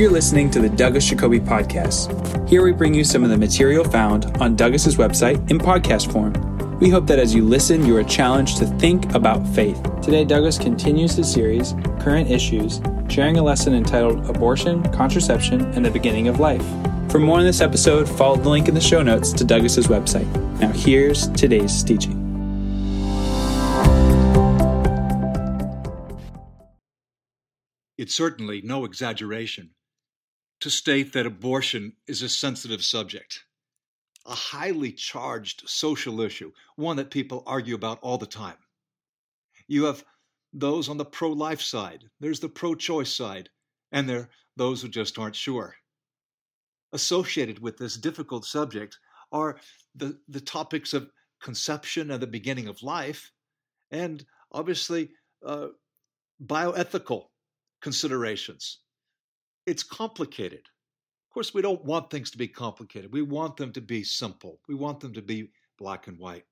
You're listening to the Douglas Jacoby Podcast. Here we bring you some of the material found on Douglas's website in podcast form. We hope that as you listen, you are challenged to think about faith. Today, Douglas continues his series, Current Issues, sharing a lesson entitled Abortion, Contraception, and the Beginning of Life. For more on this episode, follow the link in the show notes to Douglas's website. Now here's today's teaching. It's certainly no exaggeration to state that abortion is a sensitive subject, a highly charged social issue, one that people argue about all the time. You have those on the pro-life side, there's the pro-choice side, and there are those who just aren't sure. Associated with this difficult subject are the topics of conception and the beginning of life, and obviously bioethical considerations. It's complicated. Of course, we don't want things to be complicated. We want them to be simple. We want them to be black and white.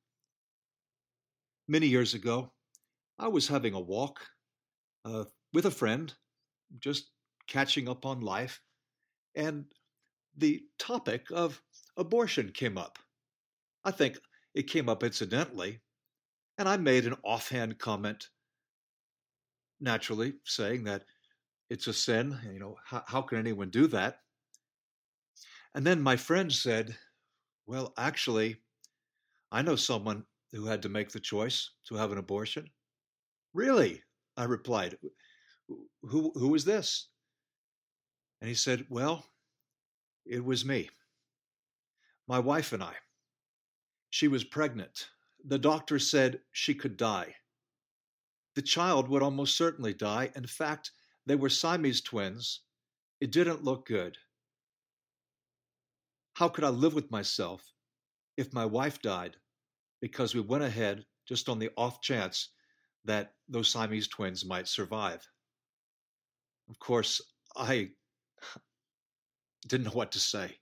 Many years ago, I was having a walk with a friend, just catching up on life, and the topic of abortion came up. I think it came up incidentally, and I made an offhand comment, naturally saying that it's a sin, you know, how can anyone do that? And then my friend said, well, actually, I know someone who had to make the choice to have an abortion. Really? I replied. Who was this? And he said, well, it was me. My wife and I. She was pregnant. The doctor said she could die. The child would almost certainly die. In fact, they were Siamese twins. It didn't look good. How could I live with myself if my wife died? Because we went ahead just on the off chance that those Siamese twins might survive. Of course, I didn't know what to say.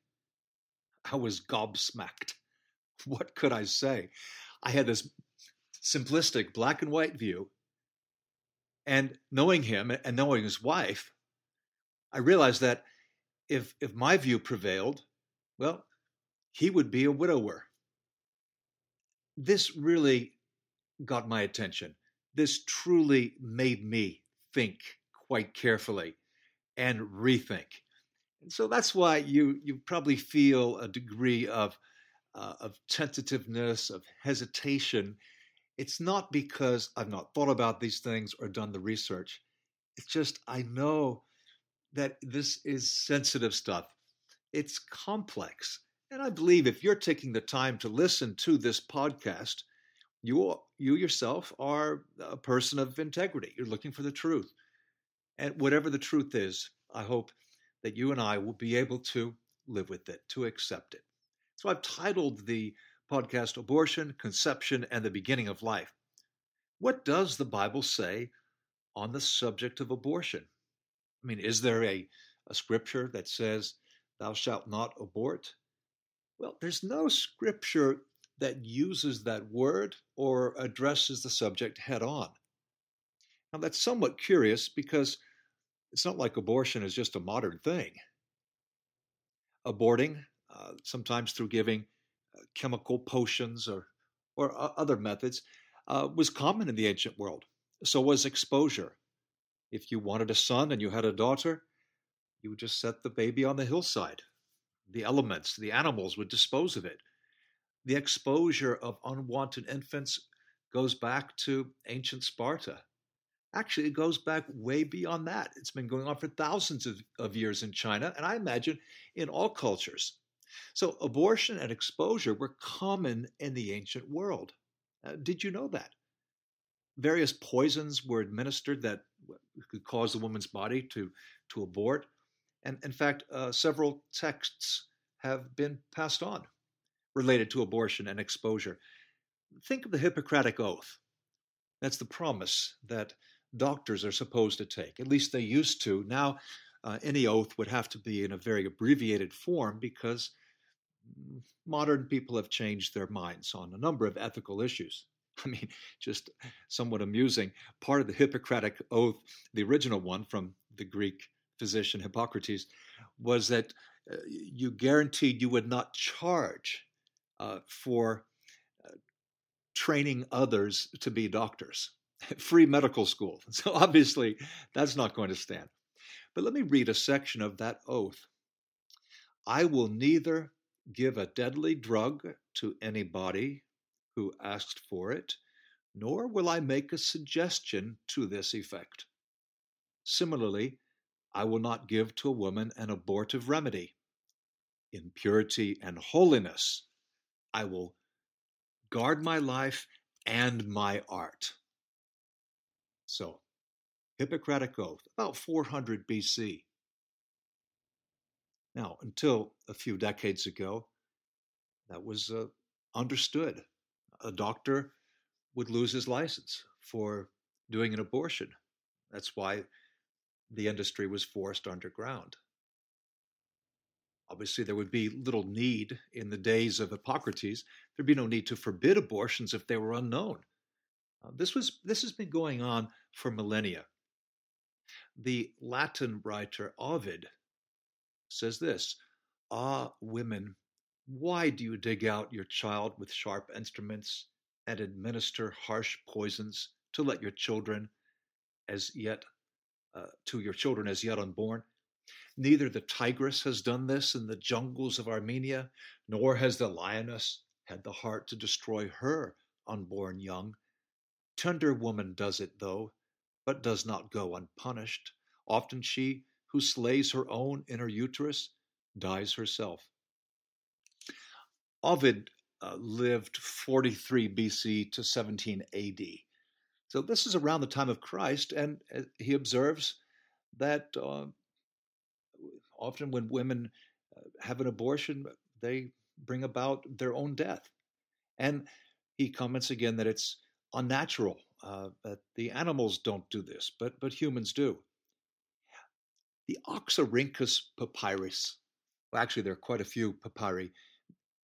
I was gobsmacked. What could I say? I had this simplistic black and white view, and knowing him and knowing his wife, I realized that if my view prevailed, well, he would be a widower. This really got my attention. This truly made me think quite carefully and rethink. And so that's why you probably feel a degree of tentativeness, of hesitation. It's not because I've not thought about these things or done the research. It's just I know that this is sensitive stuff. It's complex. And I believe if you're taking the time to listen to this podcast, you yourself are a person of integrity. You're looking for the truth. And whatever the truth is, I hope that you and I will be able to live with it, to accept it. So I've titled the podcast, Abortion, Conception, and the Beginning of Life. What does the Bible say on the subject of abortion? I mean, is there a scripture that says, thou shalt not abort? Well, there's no scripture that uses that word or addresses the subject head on. Now, that's somewhat curious because it's not like abortion is just a modern thing. Aborting, sometimes through giving chemical potions or other methods, was common in the ancient world. So was exposure. If you wanted a son and you had a daughter, you would just set the baby on the hillside. The elements, the animals would dispose of it. The exposure of unwanted infants goes back to ancient Sparta. Actually, it goes back way beyond that. It's been going on for thousands of years in China, and I imagine in all cultures. So abortion and exposure were common in the ancient world. Did you know that? Various poisons were administered that could cause the woman's body to abort. And in fact, several texts have been passed on related to abortion and exposure. Think of the Hippocratic Oath. That's the promise that doctors are supposed to take. At least they used to. Now, any oath would have to be in a very abbreviated form because modern people have changed their minds on a number of ethical issues. I mean, just somewhat amusing. Part of the Hippocratic Oath, the original one from the Greek physician Hippocrates, was that you guaranteed you would not charge for training others to be doctors. Free medical school. So obviously that's not going to stand. But let me read a section of that oath. I will neither give a deadly drug to anybody who asked for it, nor will I make a suggestion to this effect. Similarly, I will not give to a woman an abortive remedy. In purity and holiness, I will guard my life and my art. So, Hippocratic Oath, about 400 BC. Now, until a few decades ago, that was understood. A doctor would lose his license for doing an abortion. That's why the industry was forced underground. Obviously, there would be little need in the days of Hippocrates. There'd be no need to forbid abortions if they were unknown. This has been going on for millennia. The Latin writer Ovid says this, "Ah, women, why do you dig out your child with sharp instruments and administer harsh poisons to let your children as yet to your children as yet unborn? Neither the tigress has done this in the jungles of Armenia, nor has the lioness had the heart to destroy her unborn young. Tender woman does it, though, but does not go unpunished. Often she who slays her own in her uterus dies herself." Ovid lived 43 BC to 17 AD. So this is around the time of Christ, and he observes that often when women have an abortion, they bring about their own death. And he comments again that it's unnatural, that the animals don't do this, but humans do. The Oxyrhynchus papyrus, well, actually there are quite a few papyri.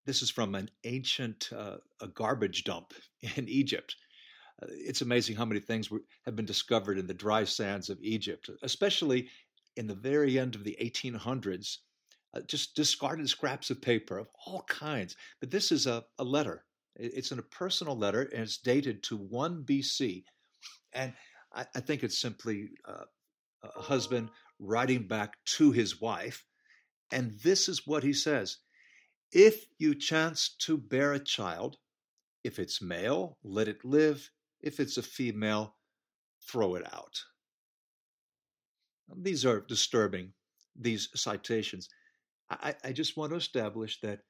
This is from an ancient a garbage dump in Egypt. It's amazing how many things have been discovered in the dry sands of Egypt, especially in the very end of the 1800s, just discarded scraps of paper of all kinds. But this is a letter. It's a personal letter, and it's dated to 1 BC. And I think it's simply a husband writing back to his wife. And this is what he says. If you chance to bear a child, if it's male, let it live. If it's a female, throw it out. These are disturbing, these citations. I just want to establish that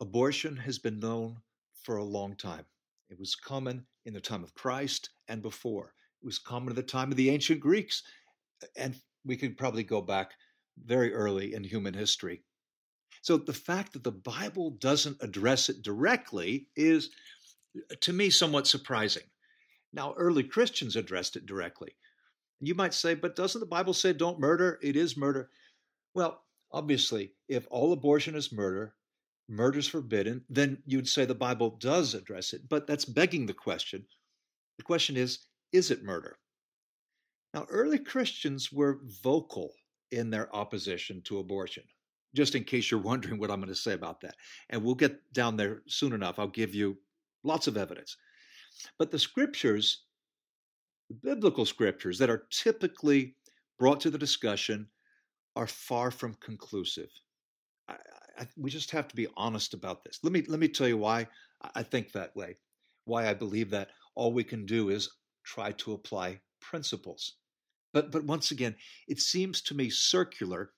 abortion has been known for a long time. It was common in the time of Christ and before. It was common at the time of the ancient Greeks. And we could probably go back very early in human history. So the fact that the Bible doesn't address it directly is, to me, somewhat surprising. Now, early Christians addressed it directly. You might say, but doesn't the Bible say don't murder? It is murder. Well, obviously, if all abortion is murder, murder's forbidden, then you'd say the Bible does address it. But that's begging the question. The question is it murder? Now, early Christians were vocal in their opposition to abortion, just in case you're wondering what I'm going to say about that. And we'll get down there soon enough. I'll give you lots of evidence. But the scriptures, the biblical scriptures that are typically brought to the discussion are far from conclusive. We just have to be honest about this. Let me tell you why I think that way, why I believe that. All we can do is try to apply principles. But once again, it seems to me circular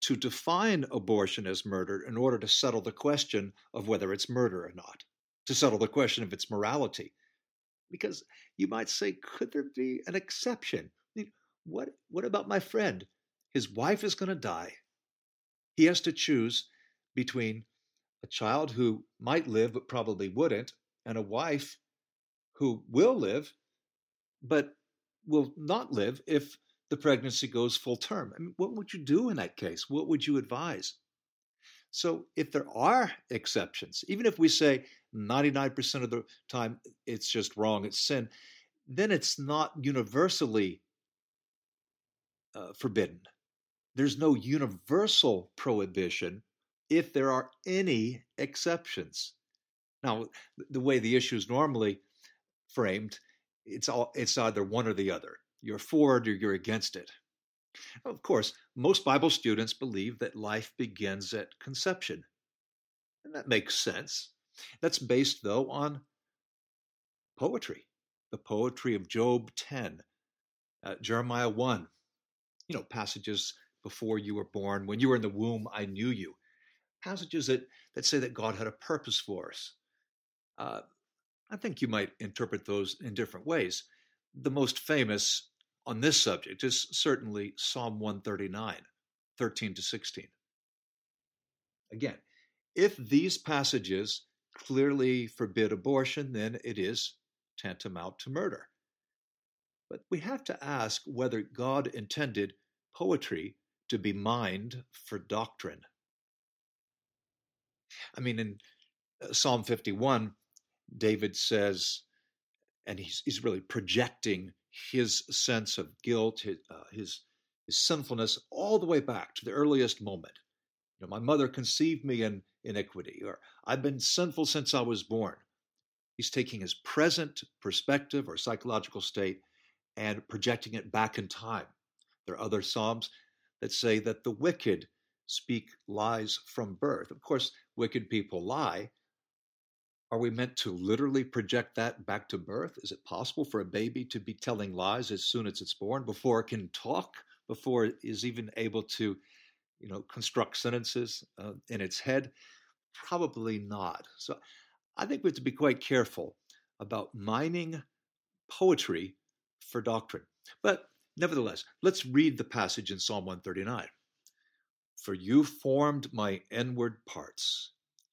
to define abortion as murder in order to settle the question of whether it's murder or not, to settle the question of its morality. Because you might say, could there be an exception? I mean, what about my friend? His wife is going to die. He has to choose between a child who might live but probably wouldn't, and a wife who will live but will not live if the pregnancy goes full term. I mean, what would you do in that case? What would you advise? So if there are exceptions, even if we say 99% of the time it's just wrong, it's sin, then it's not universally forbidden. There's no universal prohibition if there are any exceptions. Now, the way the issue is normally framed, it's either one or the other. You're for it or you're against it. Of course, most Bible students believe that life begins at conception. And that makes sense. That's based, though, on poetry, the poetry of Job 10, Jeremiah 1, passages before you were born, when you were in the womb, I knew you. Passages that say that God had a purpose for us. I think you might interpret those in different ways. The most famous on this subject is certainly Psalm 139, 13 to 16. Again, if these passages clearly forbid abortion, then it is tantamount to murder. But we have to ask whether God intended poetry to be mined for doctrine. I mean, in Psalm 51, David says, and he's really projecting his sense of guilt, his sinfulness, all the way back to the earliest moment. My mother conceived me in iniquity, or I've been sinful since I was born. He's taking his present perspective or psychological state and projecting it back in time. There are other Psalms that say that the wicked speak lies from birth. Of course, wicked people lie. Are we meant to literally project that back to birth? Is it possible for a baby to be telling lies as soon as it's born, before it can talk, before it is even able to, construct sentences in its head? Probably not. So I think we have to be quite careful about mining poetry for doctrine. But nevertheless, let's read the passage in Psalm 139. For you formed my inward parts.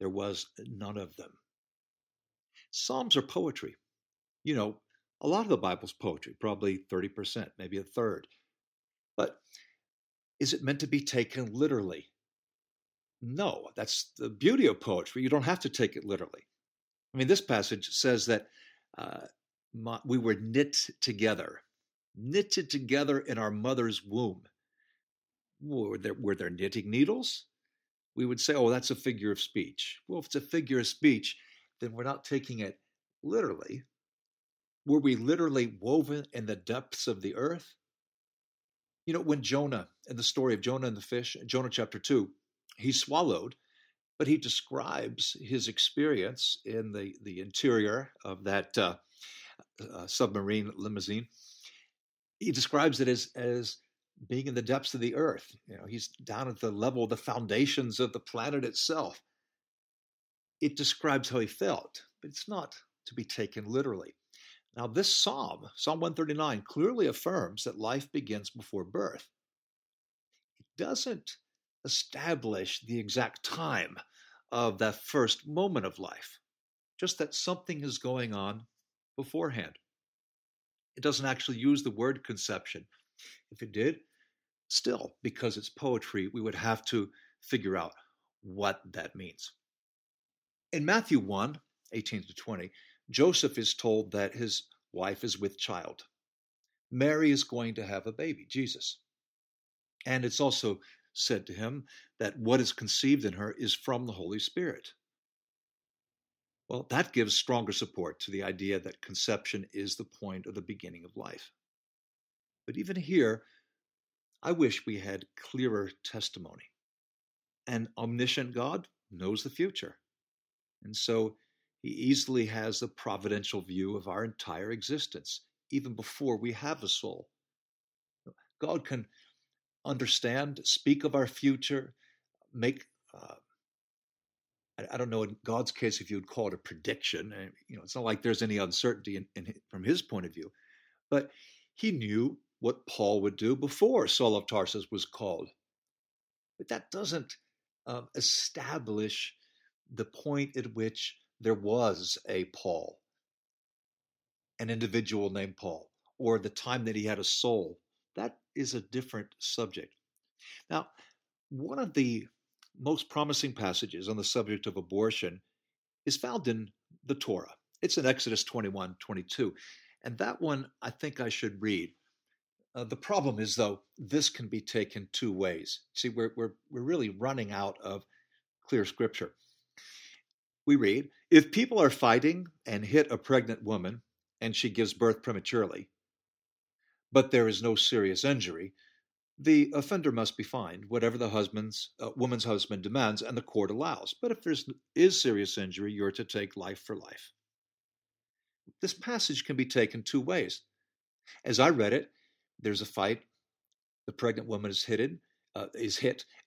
there was none of them. Psalms are poetry. A lot of the Bible's poetry, probably 30%, maybe a third. But is it meant to be taken literally? No, that's the beauty of poetry. You don't have to take it literally. I mean, this passage says that we were knitted together in our mother's womb. Were there knitting needles? We would say, that's a figure of speech. Well, if it's a figure of speech, then we're not taking it literally. Were we literally woven in the depths of the earth? When Jonah, in the story of Jonah and the fish, Jonah chapter 2, he's swallowed, but he describes his experience in the interior of that submarine limousine. He describes it as being in the depths of the earth. He's down at the level of the foundations of the planet itself. It describes how he felt, but it's not to be taken literally. Now, this psalm, Psalm 139, clearly affirms that life begins before birth. It doesn't establish the exact time of that first moment of life, just that something is going on beforehand. It doesn't actually use the word conception. If it did, still, because it's poetry, we would have to figure out what that means. In Matthew 1, 18 to 20, Joseph is told that his wife is with child. Mary is going to have a baby, Jesus. And it's also said to him that what is conceived in her is from the Holy Spirit. Well, that gives stronger support to the idea that conception is the point of the beginning of life. But even here, I wish we had clearer testimony. An omniscient God knows the future. And so he easily has the providential view of our entire existence, even before we have a soul. God can understand, speak of our future, make, I don't know in God's case if you'd call it a prediction. It's not like there's any uncertainty from his point of view. But he knew what Paul would do before Saul of Tarsus was called. But that doesn't establish the point at which there was a Paul, an individual named Paul, or the time that he had a soul. That is a different subject. Now, one of the most promising passages on the subject of abortion is found in the Torah. It's in Exodus 21:22. And that one I think I should read. The problem is, though, this can be taken two ways. See, we're really running out of clear scripture. We read, if people are fighting and hit a pregnant woman and she gives birth prematurely, but there is no serious injury, the offender must be fined, whatever the woman's husband demands and the court allows. But if there is serious injury, you're to take life for life. This passage can be taken two ways. As I read it, there's a fight. The pregnant woman is hit,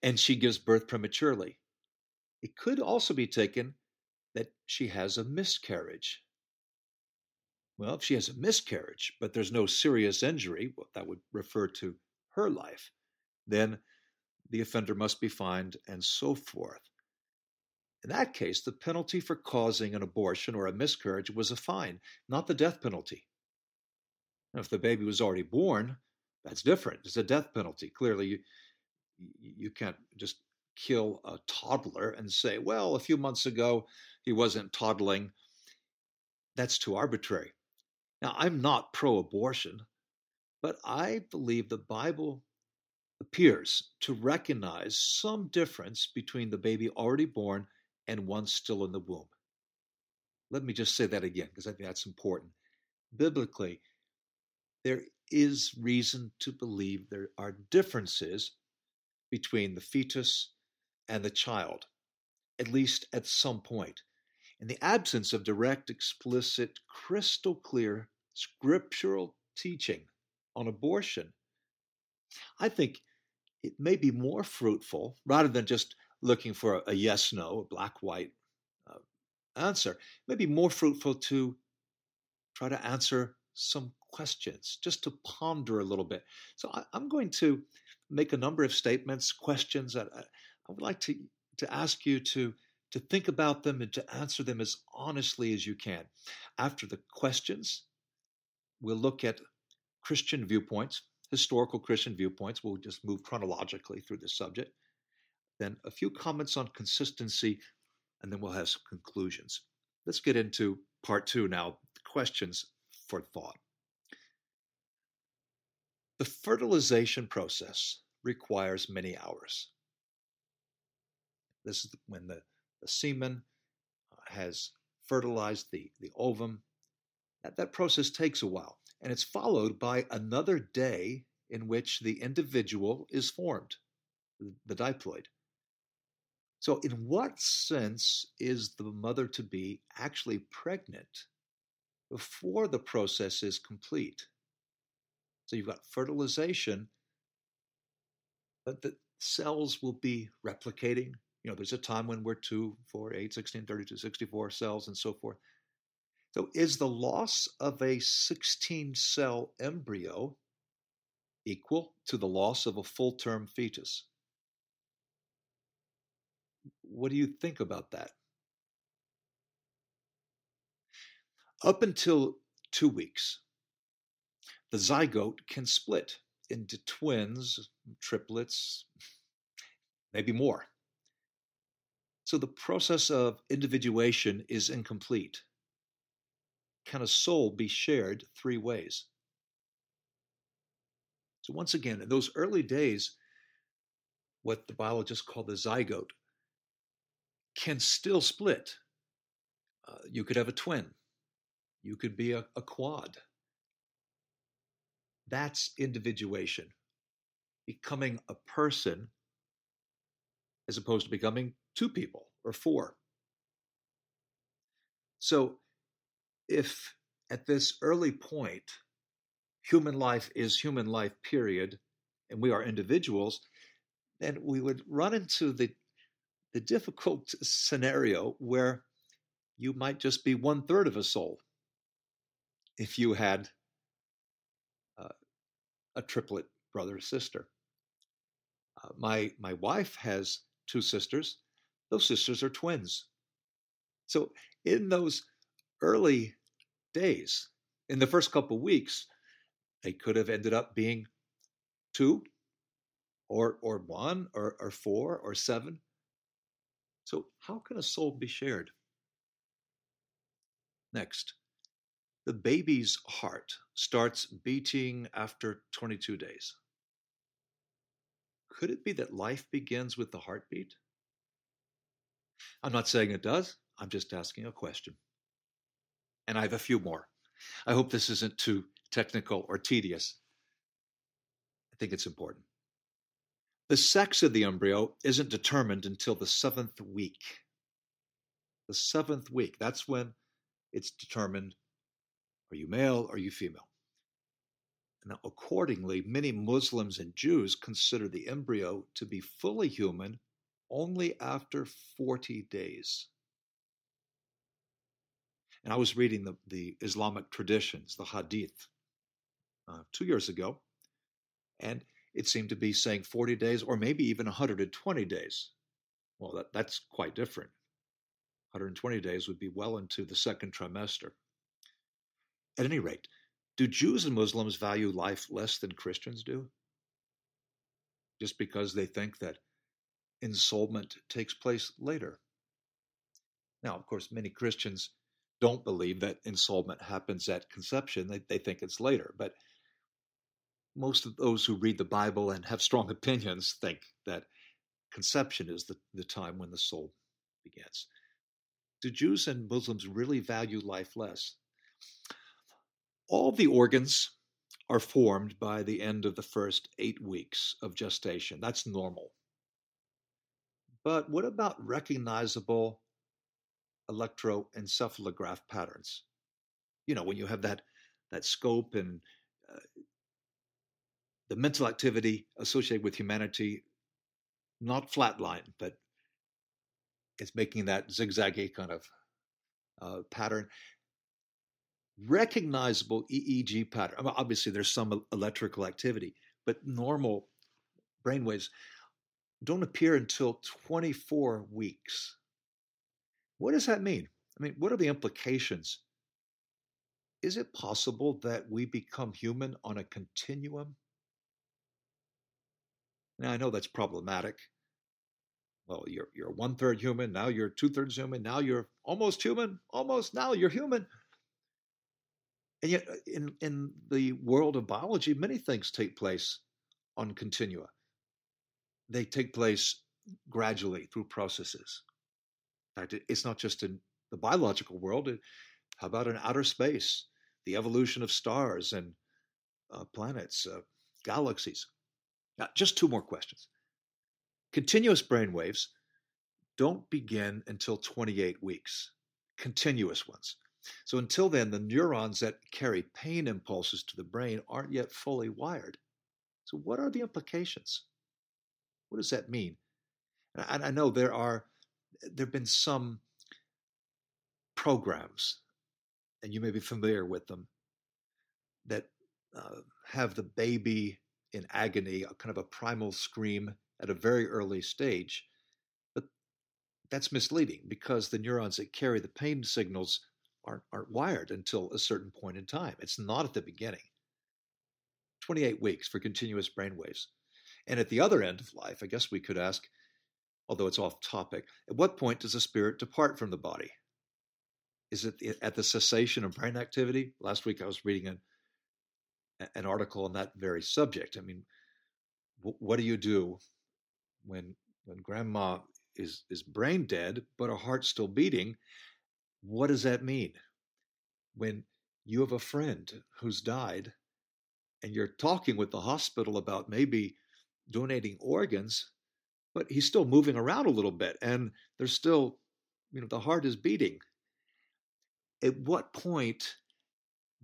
and she gives birth prematurely. It could also be taken that she has a miscarriage. Well, if she has a miscarriage, but there's no serious injury, well, that would refer to her life, then the offender must be fined, and so forth. In that case, the penalty for causing an abortion or a miscarriage was a fine, not the death penalty. Now, if the baby was already born, that's different. It's a death penalty. Clearly, you can't just kill a toddler and say, well, a few months ago, he wasn't toddling. That's too arbitrary. Now, I'm not pro-abortion, but I believe the Bible appears to recognize some difference between the baby already born and one still in the womb. Let me just say that again, because I think that's important. Biblically, there is reason to believe there are differences between the fetus and the child, at least at some point. In the absence of direct, explicit, crystal clear scriptural teaching on abortion, I think it may be more fruitful, rather than just looking for a yes, no, a black, white answer, it may be more fruitful to try to answer some questions, just to ponder a little bit. So I'm going to make a number of statements, questions that I would like to ask you to think about them and to answer them as honestly as you can. After the questions, we'll look at Christian viewpoints, historical Christian viewpoints. We'll just move chronologically through this subject. Then a few comments on consistency, and then we'll have some conclusions. Let's get into part two now, questions for thought. The fertilization process requires many hours. This is when the semen has fertilized the ovum. That process takes a while, and it's followed by another day in which the individual is formed, the diploid. So in what sense is the mother-to-be actually pregnant before the process is complete? So you've got fertilization, but the cells will be replicating. You know, there's a time when we're 2, 4, 8, 16, 32, 64 cells and so forth. So is the loss of a 16-cell embryo equal to the loss of a full-term fetus? What do you think about that? Up until 2 weeks, the zygote can split into twins, triplets, maybe more. So the process of individuation is incomplete. Can a soul be shared three ways? So once again, in those early days, what the biologists call the zygote can still split. You could have a twin. You could be a quad. That's individuation, becoming a person as opposed to becoming two people or four. So if at this early point, human life is human life, period, and we are individuals, then we would run into the difficult scenario where you might just be 1/3 of a soul if you had a triplet brother or sister. My wife has two sisters. Those sisters are twins. So in those early days, in the first couple weeks, they could have ended up being two or one or four or seven. So how can a soul be shared? Next, the baby's heart starts beating after 22 days. Could it be that life begins with the heartbeat? I'm not saying it does. I'm just asking a question. And I have a few more. I hope this isn't too technical or tedious. I think it's important. The sex of the embryo isn't determined until the seventh week. The seventh week, that's when it's determined, are you male, are you female? Now, accordingly, many Muslims and Jews consider the embryo to be fully human only after 40 days. And I was reading the Islamic traditions, the Hadith, 2 years ago, and it seemed to be saying 40 days or maybe even 120 days. Well, that's quite different. 120 days would be well into the second trimester. At any rate, do Jews and Muslims value life less than Christians do? Just because they think that ensoulment takes place later. Now, of course, many Christians don't believe that ensoulment happens at conception. They think it's later. But most of those who read the Bible and have strong opinions think that conception is the time when the soul begins. Do Jews and Muslims really value life less? All the organs are formed by the end of the first 8 weeks of gestation. That's normal. But what about recognizable electroencephalograph patterns? You know, when you have that scope and the mental activity associated with humanity, not flatline, but it's making that zigzaggy kind of pattern. Recognizable EEG pattern. I mean, obviously, there's some electrical activity, but normal brainwaves don't appear until 24 weeks. What does that mean? I mean, what are the implications? Is it possible that we become human on a continuum? Now, I know that's problematic. Well, you're one-third human, now you're two-thirds human, now you're almost human, almost now you're human. And yet, in the world of biology, many things take place on continua. They take place gradually through processes. In fact, it's not just in the biological world. How about in outer space? The evolution of stars and planets, galaxies. Now, just two more questions. Continuous brainwaves don't begin until 28 weeks, continuous ones. So until then, the neurons that carry pain impulses to the brain aren't yet fully wired. So what are the implications? What does that mean? And I know there have been some programs, and you may be familiar with them, that have the baby in agony, a kind of a primal scream at a very early stage. But that's misleading because the neurons that carry the pain signals aren't wired until a certain point in time. It's not at the beginning. 28 weeks for continuous brainwaves. And at the other end of life, I guess we could ask, although it's off topic, at what point does the spirit depart from the body? Is it at the cessation of brain activity? Last week I was reading an article on that very subject. I mean, what do you do when grandma is brain dead, but her heart's still beating? What does that mean? When you have a friend who's died and you're talking with the hospital about maybe donating organs, but he's still moving around a little bit and there's still, the heart is beating. At what point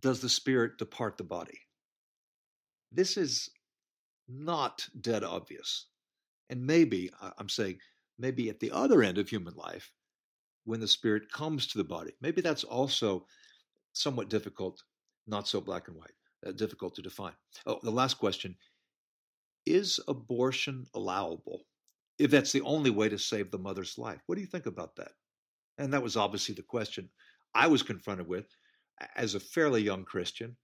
does the spirit depart the body? This is not dead obvious. And maybe at the other end of human life, when the spirit comes to the body. Maybe that's also somewhat difficult, not so black and white. difficult to define. Oh, the last question. Is abortion allowable if that's the only way to save the mother's life? What do you think about that? And that was obviously the question I was confronted with as a fairly young Christian.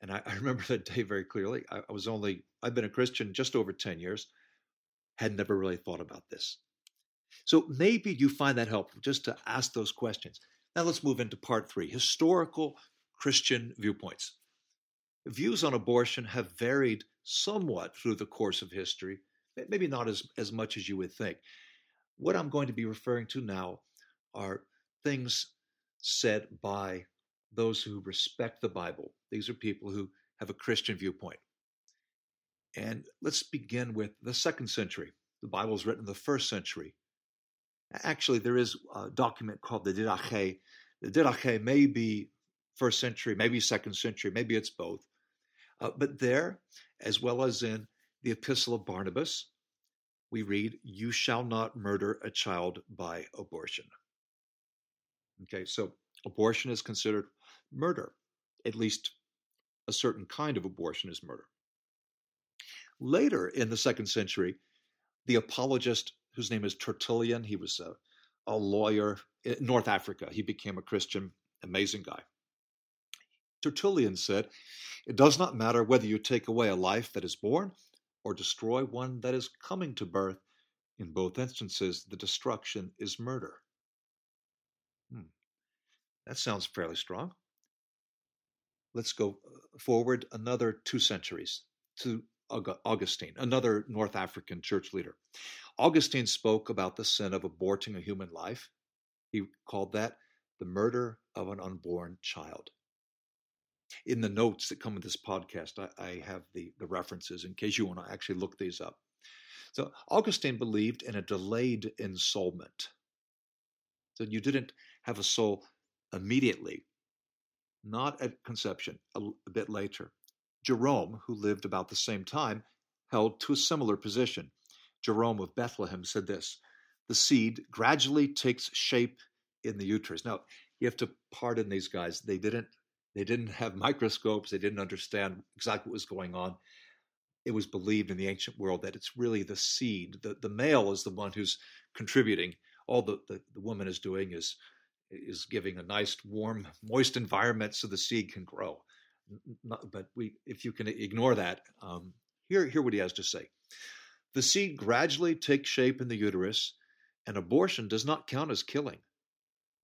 And I remember that day very clearly. I've been a Christian just over 10 years, had never really thought about this. So maybe you find that helpful just to ask those questions. Now let's move into part 3, historical Christian viewpoints. Views on abortion have varied somewhat through the course of history, maybe not as much as you would think. What I'm going to be referring to now are things said by those who respect the Bible. These are people who have a Christian viewpoint. And let's begin with the 2nd century. The Bible was written in the 1st century. Actually, there is a document called the Didache. The Didache may be 1st century, maybe 2nd century, maybe it's both. But there, as well as in the Epistle of Barnabas, we read, "You shall not murder a child by abortion." Okay, so abortion is considered murder. At least a certain kind of abortion is murder. Later in the 2nd century, the apologist, whose name is Tertullian, he was a lawyer in North Africa. He became a Christian, amazing guy. Tertullian said, "It does not matter whether you take away a life that is born or destroy one that is coming to birth. In both instances, the destruction is murder." That sounds fairly strong. Let's go forward another 2 centuries to Augustine, another North African church leader. Augustine spoke about the sin of aborting a human life. He called that the murder of an unborn child. In the notes that come with this podcast, I have the references in case you want to actually look these up. So Augustine believed in a delayed ensoulment. So you didn't have a soul immediately, not at conception, a bit later. Jerome, who lived about the same time, held to a similar position. Jerome of Bethlehem said this, "The seed gradually takes shape in the uterus." Now, you have to pardon these guys. They didn't have microscopes. They didn't understand exactly what was going on. It was believed in the ancient world that it's really the seed. The male is the one who's contributing. All the woman is doing is giving a nice, warm, moist environment so the seed can grow. If you can ignore that, hear what he has to say. "The seed gradually takes shape in the uterus, and abortion does not count as killing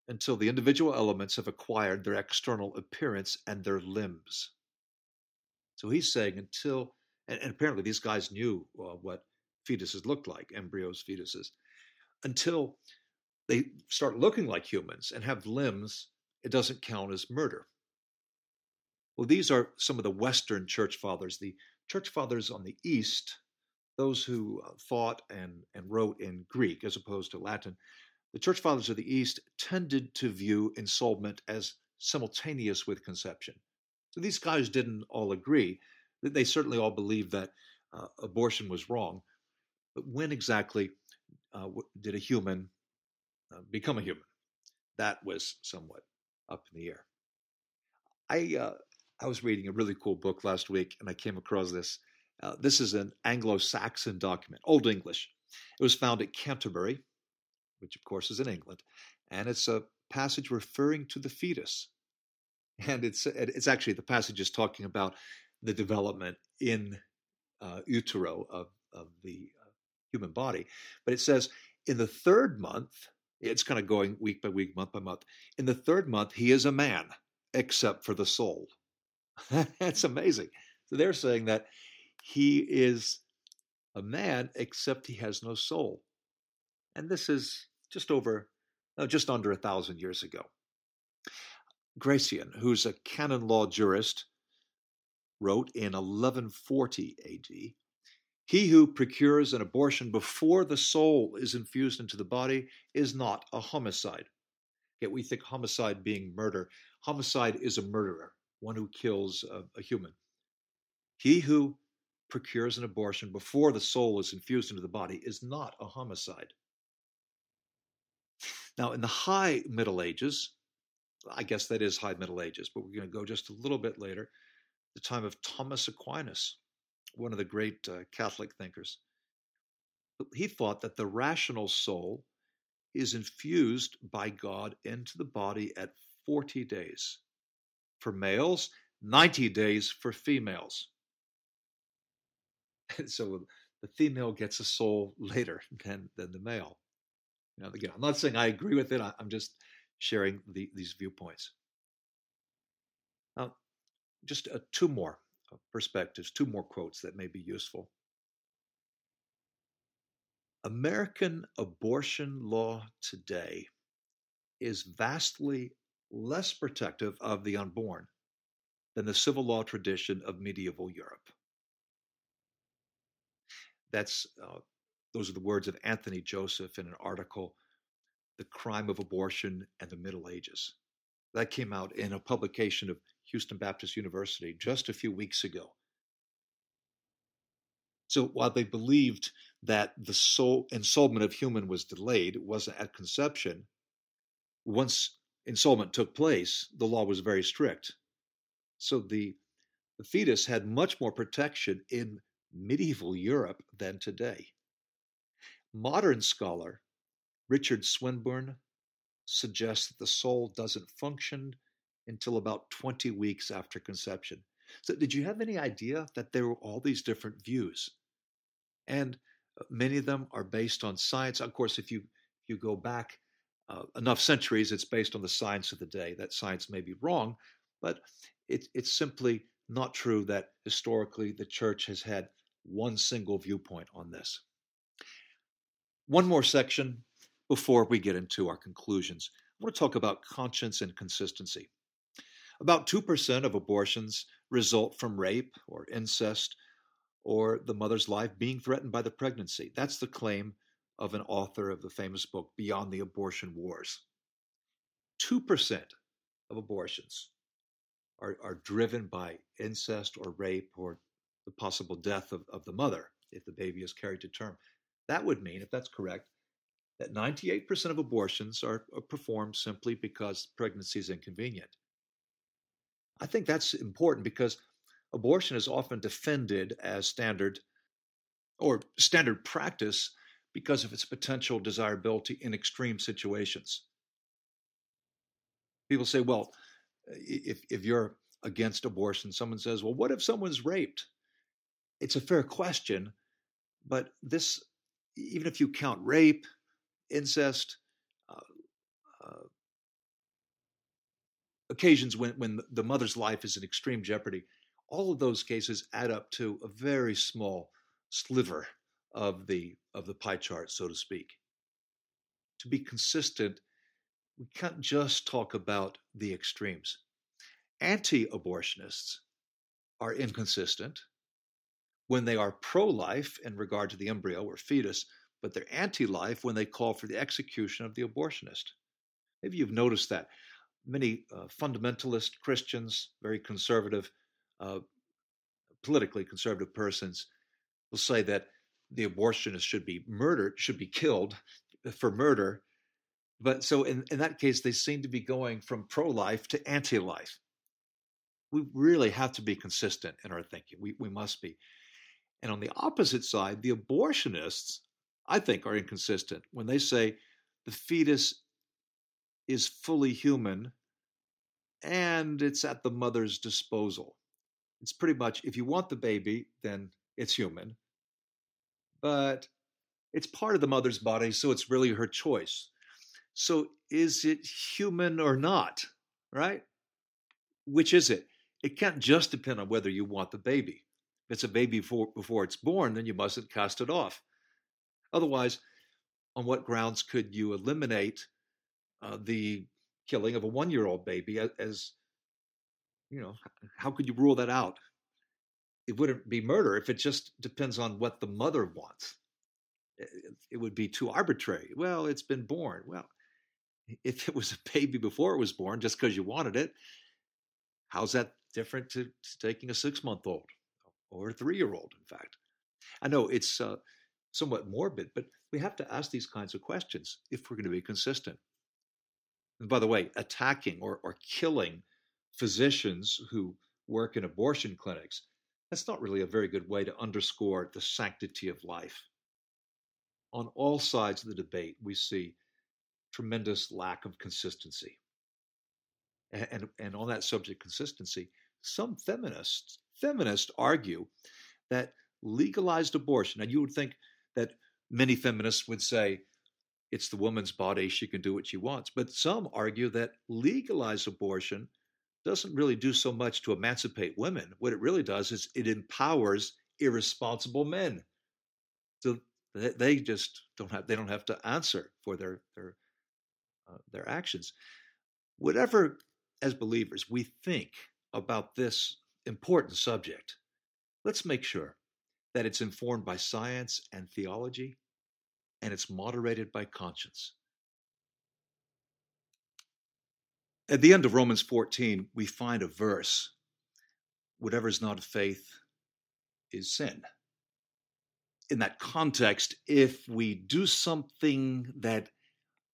until the individual elements have acquired their external appearance and their limbs." So he's saying until, and apparently these guys knew what fetuses looked like, embryos, fetuses, until they start looking like humans and have limbs, it doesn't count as murder. Well, these are some of the Western church fathers. The church fathers on the East, those who thought and wrote in Greek as opposed to Latin, the church fathers of the East tended to view ensoulment as simultaneous with conception. So these guys didn't all agree. They certainly all believed that abortion was wrong. But when exactly did a human become a human? That was somewhat up in the air. I was reading a really cool book last week, and I came across this. This is an Anglo-Saxon document, Old English. It was found at Canterbury, which of course is in England, and it's a passage referring to the fetus. And it's actually, the passage is talking about the development in utero of the human body. But it says, in the 3rd month, it's kind of going week by week, month by month. In the 3rd month, he is a man, except for the soul. That's amazing. So they're saying that he is a man, except he has no soul. And this is just under 1,000 years ago. Gratian, who's a canon law jurist, wrote in 1140 AD, "He who procures an abortion before the soul is infused into the body is not a homicide." Yet we think homicide being murder. Homicide is a murderer, one who kills a human. "He who procures an abortion before the soul is infused into the body is not a homicide." Now, in the High Middle Ages, I guess that is High Middle Ages, but we're going to go just a little bit later. the time of Thomas Aquinas, one of the great Catholic thinkers. He thought that the rational soul is infused by God into the body at 40 days for males, 90 days for females. And so the female gets a soul later than the male. Now, again, I'm not saying I agree with it. I'm just sharing these viewpoints. Now, just two more perspectives, two more quotes that may be useful. American abortion law today is vastly less protective of the unborn than the civil law tradition of medieval Europe. Those are the words of Anthony Joseph in an article, The Crime of Abortion and the Middle Ages. That came out in a publication of Houston Baptist University just a few weeks ago. So while they believed that the soul ensoulment of human was delayed, it wasn't at conception, once ensoulment took place, the law was very strict. So the fetus had much more protection in medieval Europe than today. Modern scholar Richard Swinburne suggests that the soul doesn't function until about 20 weeks after conception. So did you have any idea that there were all these different views? And many of them are based on science. Of course, if you go back enough centuries, it's based on the science of the day. That science may be wrong, but it's simply not true that historically the church has had one single viewpoint on this. One more section before we get into our conclusions. I want to talk about conscience and consistency. About 2% of abortions result from rape or incest or the mother's life being threatened by the pregnancy. That's the claim of an author of the famous book, Beyond the Abortion Wars. 2% of abortions are driven by incest or rape or the possible death of the mother if the baby is carried to term. That would mean, if that's correct, that 98% of abortions are performed simply because pregnancy is inconvenient. I think that's important because abortion is often defended as standard practice because of its potential desirability in extreme situations. People say, well, if you're against abortion, someone says, well, what if someone's raped? It's a fair question, but this, even if you count rape, incest, occasions when the mother's life is in extreme jeopardy, all of those cases add up to a very small sliver of the pie chart, so to speak. To be consistent, we can't just talk about the extremes. Anti-abortionists are inconsistent when they are pro-life in regard to the embryo or fetus, but they're anti-life when they call for the execution of the abortionist. Maybe you've noticed that. Many fundamentalist Christians, very conservative, politically conservative persons will say that the abortionist should be murdered, should be killed for murder. But so in that case, they seem to be going from pro-life to anti-life. We really have to be consistent in our thinking. We must be. And on the opposite side, the abortionists, I think, are inconsistent when they say the fetus is fully human, and it's at the mother's disposal. It's pretty much, if you want the baby, then it's human, but it's part of the mother's body, so it's really her choice. So is it human or not, right? Which is it? It can't just depend on whether you want the baby. If it's a baby before it's born, then you mustn't cast it off. Otherwise, on what grounds could you eliminate the killing of a one-year-old baby as, you know, how could you rule that out? It wouldn't be murder if it just depends on what the mother wants. It would be too arbitrary. Well, it's been born. Well, if it was a baby before it was born, just because you wanted it, how's that different to taking a 6-month-old or a 3-year-old, in fact? I know it's somewhat morbid, but we have to ask these kinds of questions if we're going to be consistent. And by the way, attacking or killing physicians who work in abortion clinics, that's not really a very good way to underscore the sanctity of life. On all sides of the debate, we see tremendous lack of consistency. And on that subject, consistency, some feminists argue that legalized abortion, and you would think that many feminists would say, it's the woman's body, she can do what she wants. But some argue that legalized abortion doesn't really do so much to emancipate women. What it really does is it empowers irresponsible men. So they just don't have to answer for their actions. Whatever, as believers, we think about this important subject, let's make sure that it's informed by science and theology, and it's moderated by conscience. At the end of Romans 14, we find a verse, whatever is not of faith is sin. In that context, if we do something that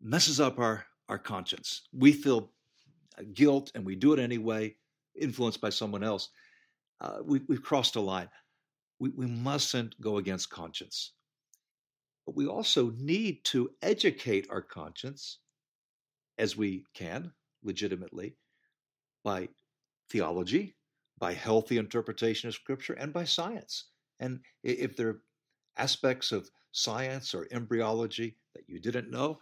messes up our conscience, we feel guilt and we do it anyway, influenced by someone else, we've crossed a line. We mustn't go against conscience. But we also need to educate our conscience as we can, legitimately, by theology, by healthy interpretation of Scripture, and by science. And if there are aspects of science or embryology that you didn't know,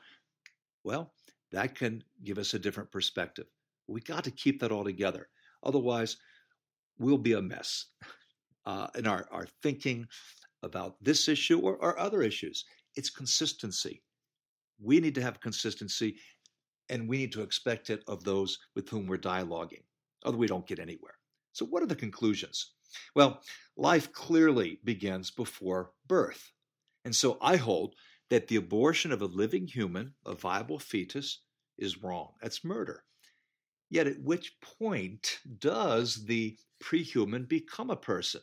well, that can give us a different perspective. We got to keep that all together. Otherwise, we'll be a mess in our thinking about this issue or other issues. It's consistency. We need to have consistency, and we need to expect it of those with whom we're dialoguing. Otherwise, we don't get anywhere. So what are the conclusions? Well, life clearly begins before birth. And so I hold that the abortion of a living human, a viable fetus, is wrong. That's murder. Yet at which point does the pre-human become a person?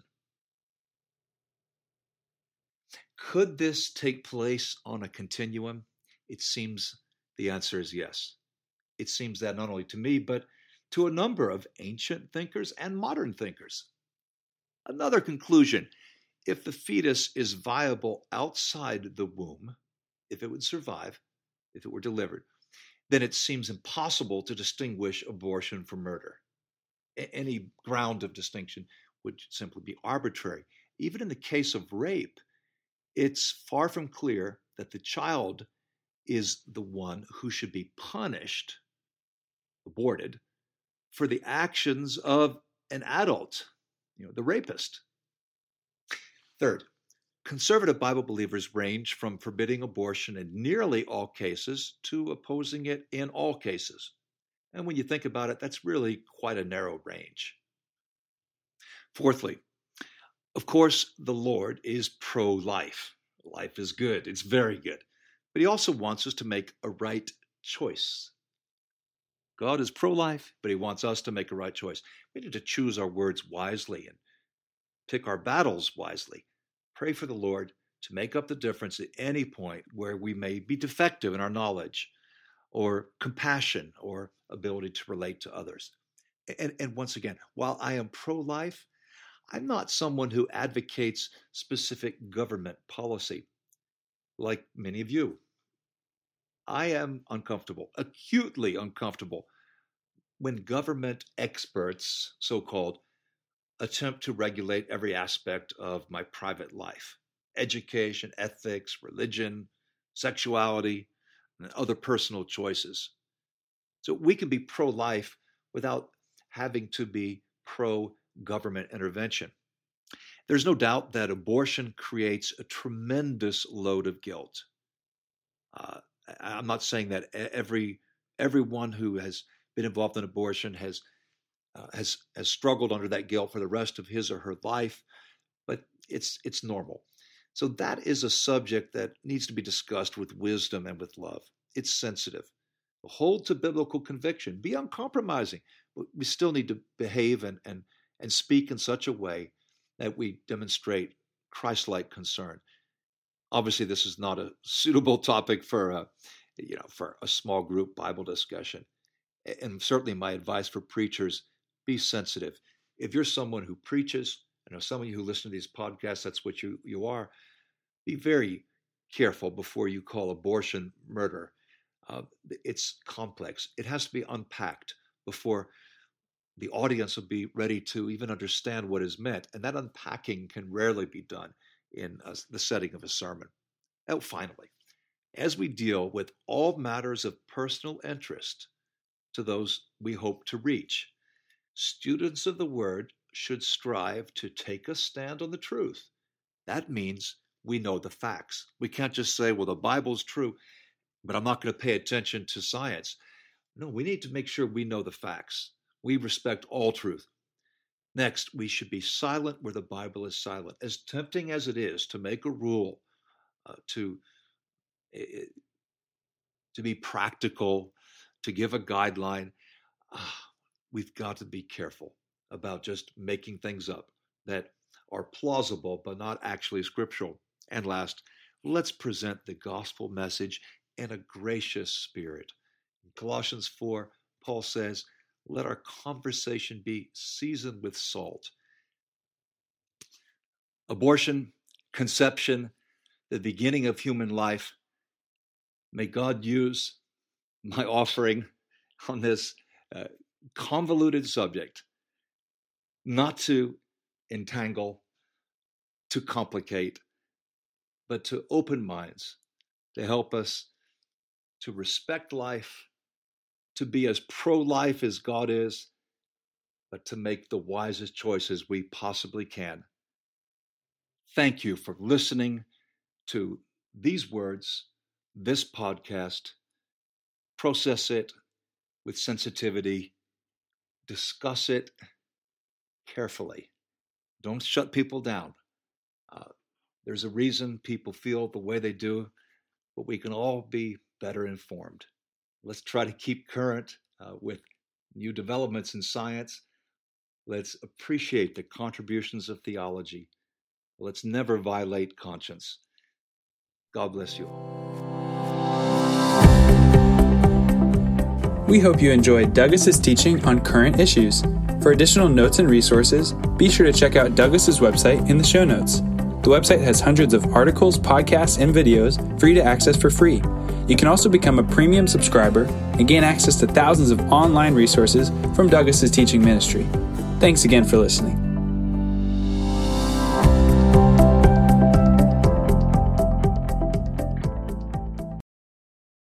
Could this take place on a continuum? It seems the answer is yes. It seems that not only to me, but to a number of ancient thinkers and modern thinkers. Another conclusion, if the fetus is viable outside the womb, if it would survive, if it were delivered, then it seems impossible to distinguish abortion from murder. Any ground of distinction would simply be arbitrary. Even in the case of rape, it's far from clear that the child is the one who should be punished, aborted, for the actions of an adult, the rapist. Third, conservative Bible believers range from forbidding abortion in nearly all cases to opposing it in all cases. And when you think about it, that's really quite a narrow range. Fourthly, of course, the Lord is pro-life. Life is good. It's very good. But he also wants us to make a right choice. God is pro-life, but he wants us to make a right choice. We need to choose our words wisely and pick our battles wisely. Pray for the Lord to make up the difference at any point where we may be defective in our knowledge or compassion or ability to relate to others. And once again, while I am pro-life, I'm not someone who advocates specific government policy, like many of you. I am uncomfortable, acutely uncomfortable, when government experts, so-called, attempt to regulate every aspect of my private life, education, ethics, religion, sexuality, and other personal choices. So we can be pro-life without having to be pro-life government intervention. There's no doubt that abortion creates a tremendous load of guilt. I'm not saying that everyone who has been involved in abortion has struggled under that guilt for the rest of his or her life, but it's normal. So that is a subject that needs to be discussed with wisdom and with love. It's sensitive. Hold to biblical conviction. Be uncompromising. We still need to behave and speak in such a way that we demonstrate Christ-like concern. Obviously, this is not a suitable topic for a small group Bible discussion. And certainly my advice for preachers, be sensitive. If you're someone who preaches, I know some of you who listen to these podcasts, that's what you are, be very careful before you call abortion murder. It's complex. It has to be unpacked before the audience will be ready to even understand what is meant. And that unpacking can rarely be done in the setting of a sermon. Oh, finally, as we deal with all matters of personal interest to those we hope to reach, students of the Word should strive to take a stand on the truth. That means we know the facts. We can't just say, well, the Bible's true, but I'm not going to pay attention to science. No, we need to make sure we know the facts. We respect all truth. Next, we should be silent where the Bible is silent. As tempting as it is to make a rule, to be practical, to give a guideline, we've got to be careful about just making things up that are plausible but not actually scriptural. And last, let's present the gospel message in a gracious spirit. In Colossians 4, Paul says, let our conversation be seasoned with salt. Abortion, conception, the beginning of human life. May God use my offering on this convoluted subject not to entangle, to complicate, but to open minds, to help us to respect life, to be as pro-life as God is, but to make the wisest choices we possibly can. Thank you for listening to these words, this podcast. Process it with sensitivity. Discuss it carefully. Don't shut people down. There's a reason people feel the way they do, but we can all be better informed. Let's try to keep current with new developments in science. Let's appreciate the contributions of theology. Let's never violate conscience. God bless you. We hope you enjoyed Douglas's teaching on current issues. For additional notes and resources, be sure to check out Douglas's website in the show notes. The website has hundreds of articles, podcasts, and videos for you to access for free. You can also become a premium subscriber and gain access to thousands of online resources from Douglas's teaching ministry. Thanks again for listening.